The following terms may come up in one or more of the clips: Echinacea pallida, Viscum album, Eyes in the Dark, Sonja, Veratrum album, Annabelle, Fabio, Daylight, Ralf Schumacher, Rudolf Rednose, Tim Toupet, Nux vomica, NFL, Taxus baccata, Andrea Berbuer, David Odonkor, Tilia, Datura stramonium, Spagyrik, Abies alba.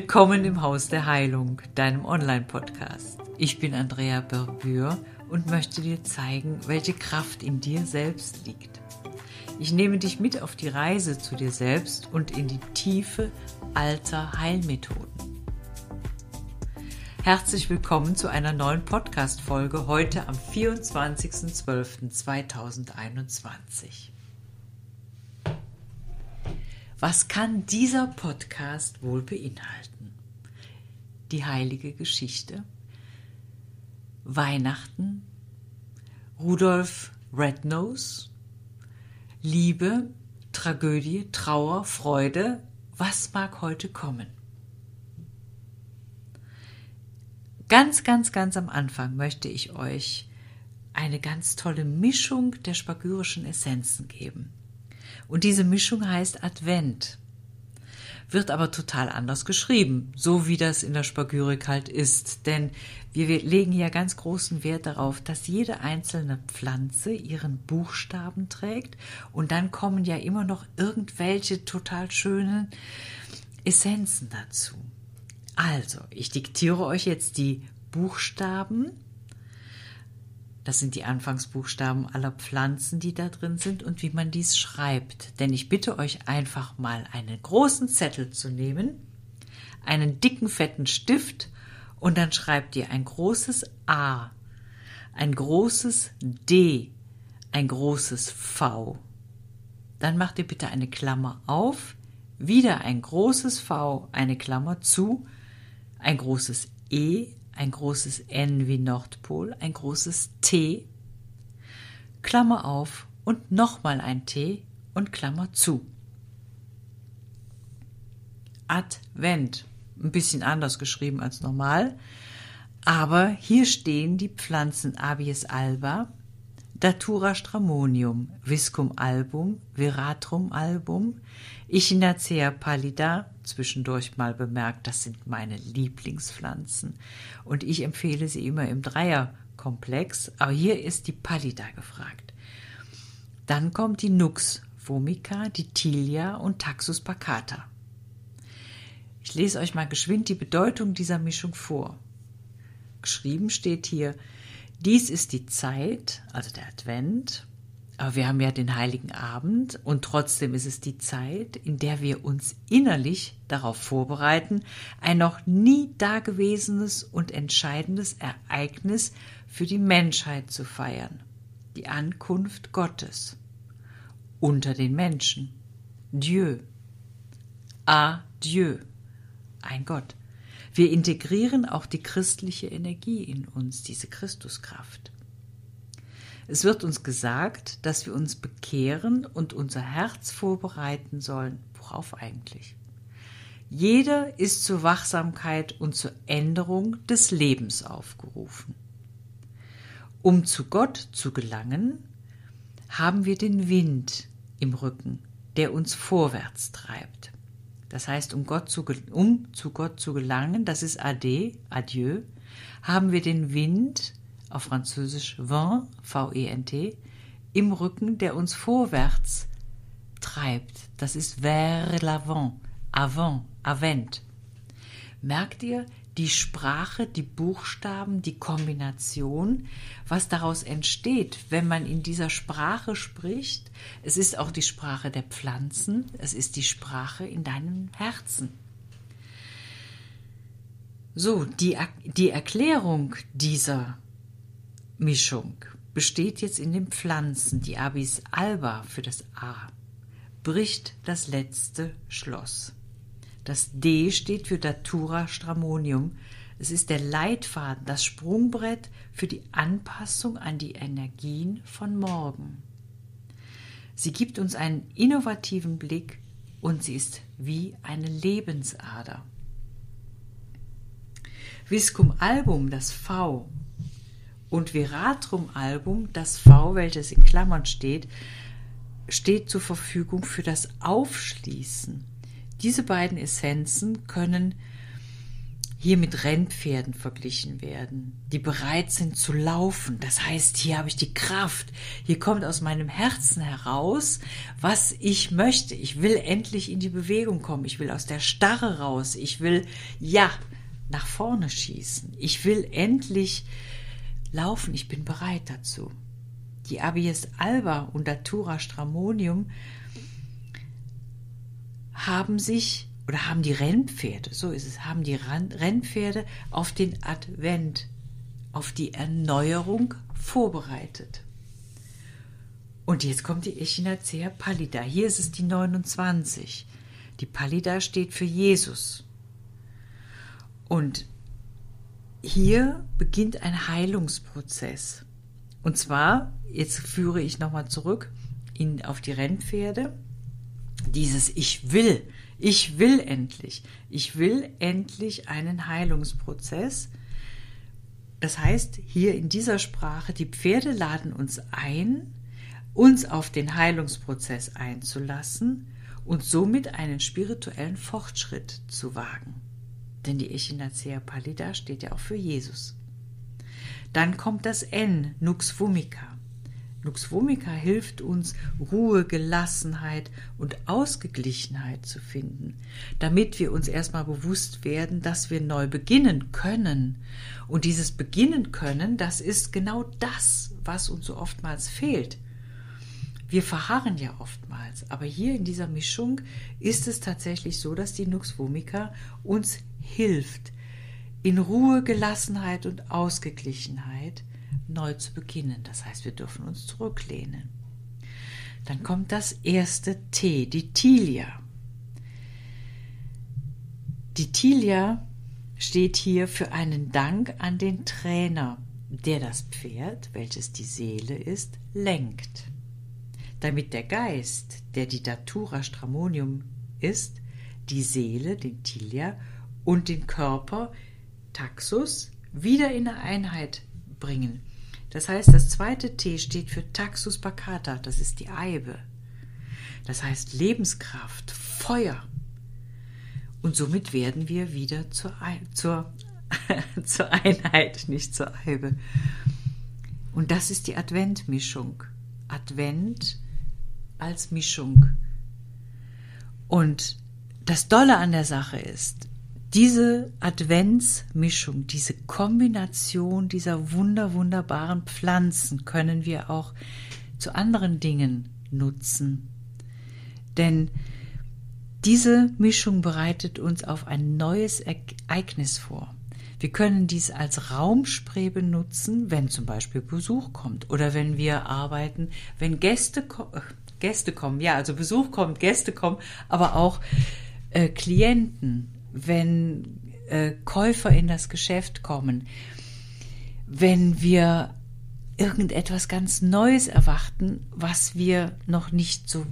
Willkommen im Haus der Heilung, deinem Online-Podcast. Ich bin Andrea Berbuer und möchte dir zeigen, welche Kraft in dir selbst liegt. Ich nehme dich mit auf die Reise zu dir selbst und in die Tiefe alter Heilmethoden. Herzlich willkommen zu einer neuen Podcast-Folge heute am 24.12.2021. Was kann dieser Podcast wohl beinhalten? Die heilige Geschichte, Weihnachten, Rudolf Rednose, Liebe, Tragödie, Trauer, Freude, was mag heute kommen? Ganz am Anfang möchte ich euch eine ganz tolle Mischung der spagyrischen Essenzen geben. Und diese Mischung heißt Advent, wird aber total anders geschrieben, so wie das in der Spagyrik halt ist. Denn wir legen hier ganz großen Wert darauf, dass jede einzelne Pflanze ihren Buchstaben trägt. Und dann kommen ja immer noch irgendwelche total schönen Essenzen dazu. Also, ich diktiere euch jetzt die Buchstaben. Das sind die Anfangsbuchstaben aller Pflanzen, die da drin sind und wie man dies schreibt. Denn ich bitte euch einfach mal, einen großen Zettel zu nehmen, einen dicken, fetten Stift und dann schreibt ihr ein großes A, ein großes D, ein großes V. Dann macht ihr bitte eine Klammer auf, wieder ein großes V, eine Klammer zu, ein großes E, ein großes N wie Nordpol, ein großes T, Klammer auf und nochmal ein T und Klammer zu. Advent, ein bisschen anders geschrieben als normal, aber hier stehen die Pflanzen Abies alba, Datura stramonium, Viscum album, Veratrum album, Echinacea pallida, zwischendurch mal bemerkt, das sind meine Lieblingspflanzen und ich empfehle sie immer im Dreierkomplex, aber hier ist die pallida gefragt. Dann kommt die Nux vomica, die Tilia und Taxus baccata. Ich lese euch mal geschwind die Bedeutung dieser Mischung vor. Geschrieben steht hier: Dies ist die Zeit, also der Advent, aber wir haben ja den Heiligen Abend und trotzdem ist es die Zeit, in der wir uns innerlich darauf vorbereiten, ein noch nie dagewesenes und entscheidendes Ereignis für die Menschheit zu feiern. Die Ankunft Gottes unter den Menschen. Dieu. A Dieu. Ein Gott. Wir integrieren auch die christliche Energie in uns, diese Christuskraft. Es wird uns gesagt, dass wir uns bekehren und unser Herz vorbereiten sollen. Worauf eigentlich? Jeder ist zur Wachsamkeit und zur Änderung des Lebens aufgerufen. Um zu Gott zu gelangen, haben wir den Wind im Rücken, der uns vorwärts treibt. Das heißt, um zu Gott zu gelangen, das ist Adieu, haben wir den Wind, auf Französisch Vent, V-E-N-T, im Rücken, der uns vorwärts treibt. Das ist vers l'avant, avant, avent. Merkt ihr die Sprache, die Buchstaben, die Kombination, was daraus entsteht, wenn man in dieser Sprache spricht? Es ist auch die Sprache der Pflanzen, es ist die Sprache in deinem Herzen. So, die Erklärung dieser Mischung besteht jetzt in den Pflanzen, die Abies alba für das A, bricht das letzte Schloss. Das D steht für Datura stramonium. Es ist der Leitfaden, das Sprungbrett für die Anpassung an die Energien von morgen. Sie gibt uns einen innovativen Blick und sie ist wie eine Lebensader. Viscum album, das V, und Veratrum album, das V, welches in Klammern steht, steht zur Verfügung für das Aufschließen. Diese beiden Essenzen können hier mit Rennpferden verglichen werden, die bereit sind zu laufen. Das heißt, hier habe ich die Kraft, hier kommt aus meinem Herzen heraus, was ich möchte. Ich will endlich in die Bewegung kommen, ich will aus der Starre raus, ich will, ja, nach vorne schießen. Ich will endlich laufen, ich bin bereit dazu. Die Abies alba und Datura stramonium haben sich, oder haben die Rennpferde, so ist es, haben die Rennpferde auf den Advent, auf die Erneuerung vorbereitet. Und jetzt kommt die Echinacea pallida. Hier ist es die 29. Die pallida steht für Jesus. Und hier beginnt ein Heilungsprozess. Und zwar, jetzt führe ich nochmal zurück auf die Rennpferde, dieses Ich will endlich einen Heilungsprozess. Das heißt, hier in dieser Sprache, die Pferde laden uns ein, uns auf den Heilungsprozess einzulassen und somit einen spirituellen Fortschritt zu wagen. Denn die Echinacea pallida steht ja auch für Jesus. Dann kommt das N, Nux vomica. Nux vomica hilft uns, Ruhe, Gelassenheit und Ausgeglichenheit zu finden, damit wir uns erstmal bewusst werden, dass wir neu beginnen können. Und dieses Beginnen können, das ist genau das, was uns so oftmals fehlt. Wir verharren ja oftmals, aber hier in dieser Mischung ist es tatsächlich so, dass die Nux vomica uns hilft, in Ruhe, Gelassenheit und Ausgeglichenheit neu zu beginnen. Das heißt, wir dürfen uns zurücklehnen. Dann kommt das erste T, die Tilia. Die Tilia steht hier für einen Dank an den Trainer, der das Pferd, welches die Seele ist, lenkt, damit der Geist, der die Datura stramonium ist, die Seele, den Tilia, und den Körper, Taxus, wieder in eine Einheit bringen. Das heißt, das zweite T steht für Taxus baccata, das ist die Eibe. Das heißt Lebenskraft, Feuer. Und somit werden wir wieder zur Einheit, nicht zur Eibe. Und das ist die Adventmischung. Advent als Mischung. Und das Dolle an der Sache ist, diese Adventsmischung, diese Kombination dieser wunderbaren Pflanzen können wir auch zu anderen Dingen nutzen. Denn diese Mischung bereitet uns auf ein neues Ereignis vor. Wir können dies als Raumspray benutzen, wenn zum Beispiel Besuch kommt oder wenn wir arbeiten, wenn Gäste kommen, ja, also Besuch kommt, Gäste kommen, aber auch Klienten, wenn Käufer in das Geschäft kommen, wenn wir irgendetwas ganz Neues erwarten, was wir noch nicht so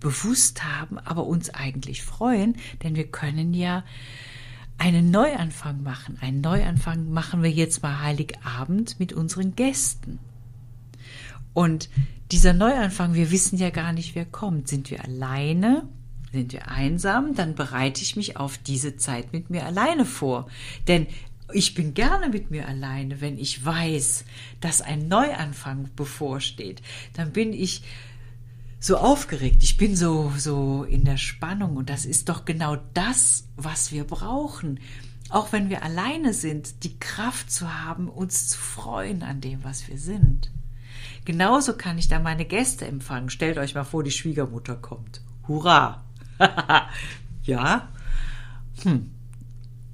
bewusst haben, aber uns eigentlich freuen, denn wir können ja einen Neuanfang machen. Einen Neuanfang machen wir jetzt mal Heiligabend mit unseren Gästen. Und dieser Neuanfang, wir wissen ja gar nicht, wer kommt. Sind wir alleine? Sind wir einsam, dann bereite ich mich auf diese Zeit mit mir alleine vor. Denn ich bin gerne mit mir alleine, wenn ich weiß, dass ein Neuanfang bevorsteht. Dann bin ich so aufgeregt, ich bin so in der Spannung. Und das ist doch genau das, was wir brauchen. Auch wenn wir alleine sind, die Kraft zu haben, uns zu freuen an dem, was wir sind. Genauso kann ich da meine Gäste empfangen. Stellt euch mal vor, die Schwiegermutter kommt. Hurra! Ja,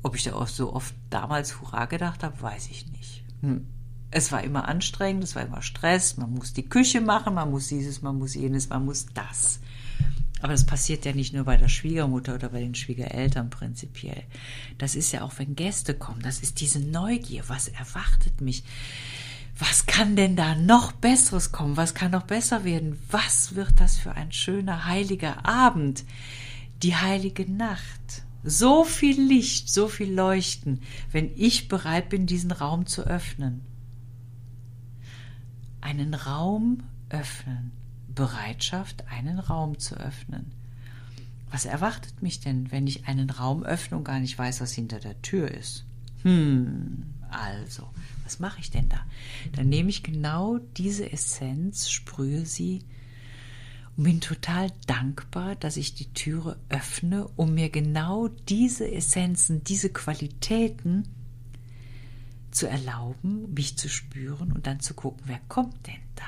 ob ich da auch so oft damals Hurra gedacht habe, weiß ich nicht. Es war immer anstrengend, es war immer Stress, man muss die Küche machen, man muss dieses, man muss jenes, man muss das. Aber das passiert ja nicht nur bei der Schwiegermutter oder bei den Schwiegereltern prinzipiell. Das ist ja auch, wenn Gäste kommen, das ist diese Neugier, was erwartet mich? Was kann denn da noch Besseres kommen? Was kann noch besser werden? Was wird das für ein schöner, heiliger Abend? Die heilige Nacht. So viel Licht, so viel Leuchten, wenn ich bereit bin, diesen Raum zu öffnen. Einen Raum öffnen. Bereitschaft, einen Raum zu öffnen. Was erwartet mich denn, wenn ich einen Raum öffne und gar nicht weiß, was hinter der Tür ist? Also, was mache ich denn da? Dann nehme ich genau diese Essenz, sprühe sie und bin total dankbar, dass ich die Türe öffne, um mir genau diese Essenzen, diese Qualitäten zu erlauben, mich zu spüren und dann zu gucken, wer kommt denn da?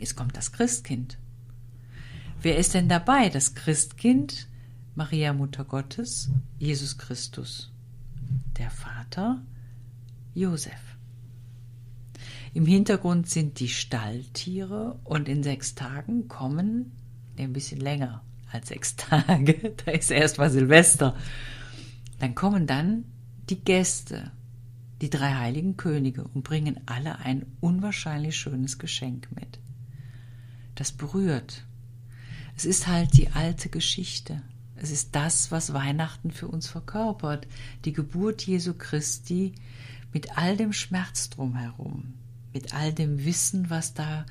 Jetzt kommt das Christkind. Wer ist denn dabei? Das Christkind, Maria Mutter Gottes, Jesus Christus, der Vater, Josef. Im Hintergrund sind die Stalltiere und in 6 Tagen kommen, ein bisschen länger als 6 Tage, da ist erstmal Silvester, dann kommen dann die Gäste, die 3 heiligen Könige und bringen alle ein unwahrscheinlich schönes Geschenk mit. Das berührt. Es ist halt die alte Geschichte. Es ist das, was Weihnachten für uns verkörpert. Die Geburt Jesu Christi mit all dem Schmerz drumherum, mit all dem Wissen, was da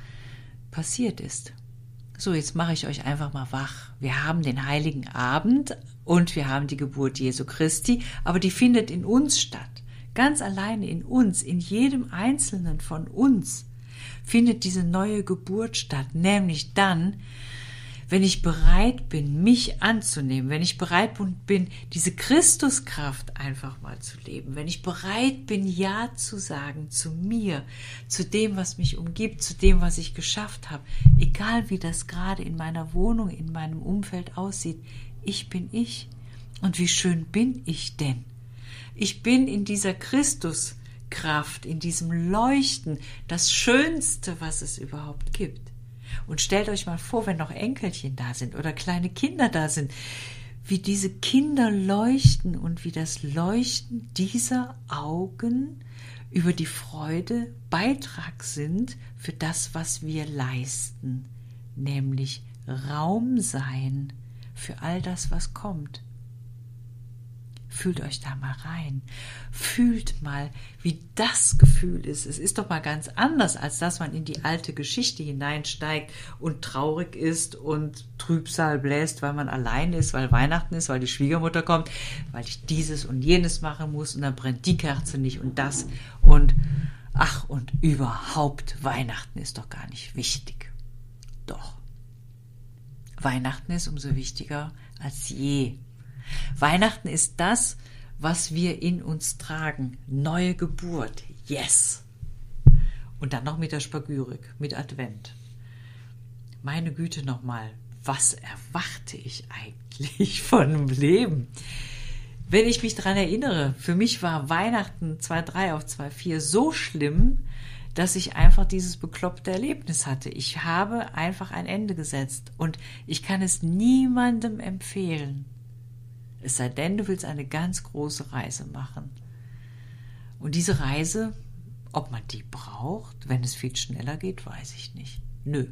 passiert ist. So, jetzt mache ich euch einfach mal wach. Wir haben den Heiligen Abend und wir haben die Geburt Jesu Christi, aber die findet in uns statt. Ganz alleine in uns, in jedem Einzelnen von uns findet diese neue Geburt statt, nämlich dann, wenn ich bereit bin, mich anzunehmen, wenn ich bereit bin, diese Christuskraft einfach mal zu leben, wenn ich bereit bin, Ja zu sagen zu mir, zu dem, was mich umgibt, zu dem, was ich geschafft habe, egal wie das gerade in meiner Wohnung, in meinem Umfeld aussieht, ich bin ich. Und wie schön bin ich denn? Ich bin in dieser Christuskraft, in diesem Leuchten, das Schönste, was es überhaupt gibt. Und stellt euch mal vor, wenn noch Enkelchen da sind oder kleine Kinder da sind, wie diese Kinder leuchten und wie das Leuchten dieser Augen über die Freude Beitrag sind für das, was wir leisten, nämlich Raum sein für all das, was kommt. Fühlt euch da mal rein. Fühlt mal, wie das Gefühl ist. Es ist doch mal ganz anders, als dass man in die alte Geschichte hineinsteigt und traurig ist und Trübsal bläst, weil man allein ist, weil Weihnachten ist, weil die Schwiegermutter kommt, weil ich dieses und jenes machen muss und dann brennt die Kerze nicht und das und ach und überhaupt, Weihnachten ist doch gar nicht wichtig. Doch. Weihnachten ist umso wichtiger als je. Weihnachten ist das, was wir in uns tragen. Neue Geburt. Yes! Und dann noch mit der Spagyrik, mit Advent. Meine Güte nochmal, was erwarte ich eigentlich von dem Leben? Wenn ich mich daran erinnere, für mich war Weihnachten 2003 auf 2004 so schlimm, dass ich einfach dieses bekloppte Erlebnis hatte. Ich habe einfach ein Ende gesetzt und ich kann es niemandem empfehlen. Es sei denn, du willst eine ganz große Reise machen. Und diese Reise, ob man die braucht, wenn es viel schneller geht, weiß ich nicht. Nö.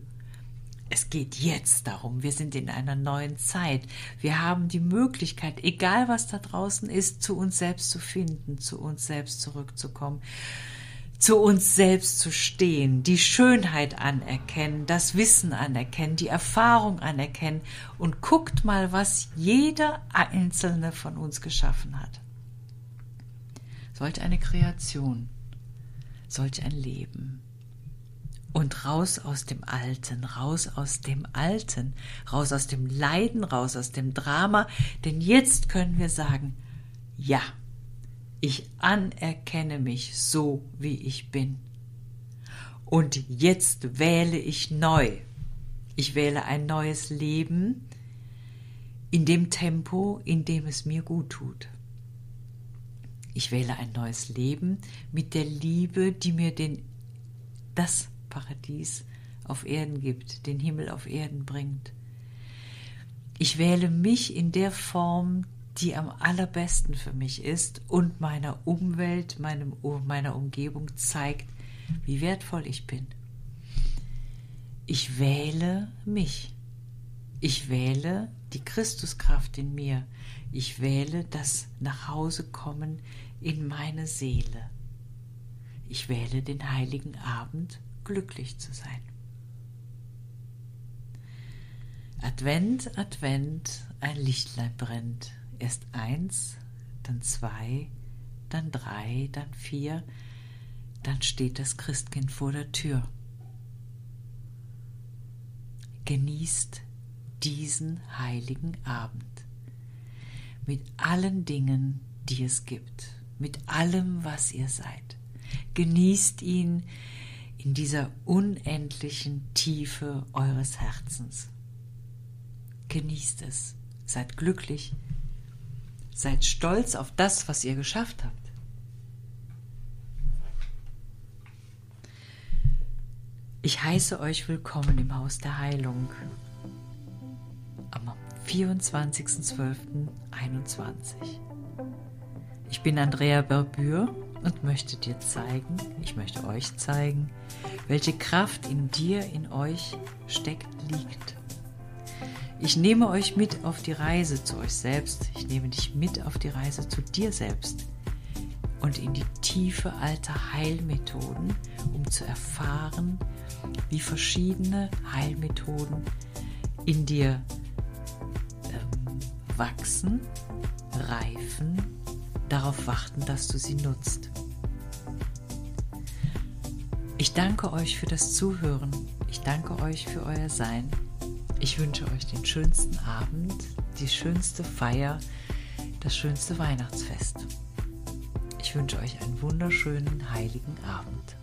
Es geht jetzt darum. Wir sind in einer neuen Zeit. Wir haben die Möglichkeit, egal was da draußen ist, zu uns selbst zu finden, zu uns selbst zurückzukommen, zu uns selbst zu stehen, die Schönheit anerkennen, das Wissen anerkennen, die Erfahrung anerkennen und guckt mal, was jeder Einzelne von uns geschaffen hat. Solch eine Kreation, solch ein Leben. Und raus aus dem Alten, raus aus dem Alten, raus aus dem Leiden, raus aus dem Drama, denn jetzt können wir sagen, ja, ich anerkenne mich so, wie ich bin. Und jetzt wähle ich neu. Ich wähle ein neues Leben in dem Tempo, in dem es mir gut tut. Ich wähle ein neues Leben mit der Liebe, die mir das Paradies auf Erden gibt, den Himmel auf Erden bringt. Ich wähle mich in der Form, die am allerbesten für mich ist und meiner Umwelt, meiner Umgebung zeigt, wie wertvoll ich bin. Ich wähle mich. Ich wähle die Christuskraft in mir. Ich wähle das Nachhausekommen in meine Seele. Ich wähle den Heiligen Abend, glücklich zu sein. Advent, Advent, ein Lichtlein brennt. Erst 1, dann 2, dann 3, dann 4, dann steht das Christkind vor der Tür. Genießt diesen heiligen Abend mit allen Dingen, die es gibt, mit allem, was ihr seid. Genießt ihn in dieser unendlichen Tiefe eures Herzens. Genießt es, seid glücklich, seid stolz auf das, was ihr geschafft habt. Ich heiße euch willkommen im Haus der Heilung am 24.12.21. Ich bin Andrea Berbuer und möchte dir zeigen, ich möchte euch zeigen, welche Kraft in dir, in euch steckt, liegt. Ich nehme euch mit auf die Reise zu euch selbst. Ich nehme dich mit auf die Reise zu dir selbst und in die Tiefe alter Heilmethoden, um zu erfahren, wie verschiedene Heilmethoden in dir wachsen, reifen, darauf warten, dass du sie nutzt. Ich danke euch für das Zuhören. Ich danke euch für euer Sein. Ich wünsche euch den schönsten Abend, die schönste Feier, das schönste Weihnachtsfest. Ich wünsche euch einen wunderschönen heiligen Abend.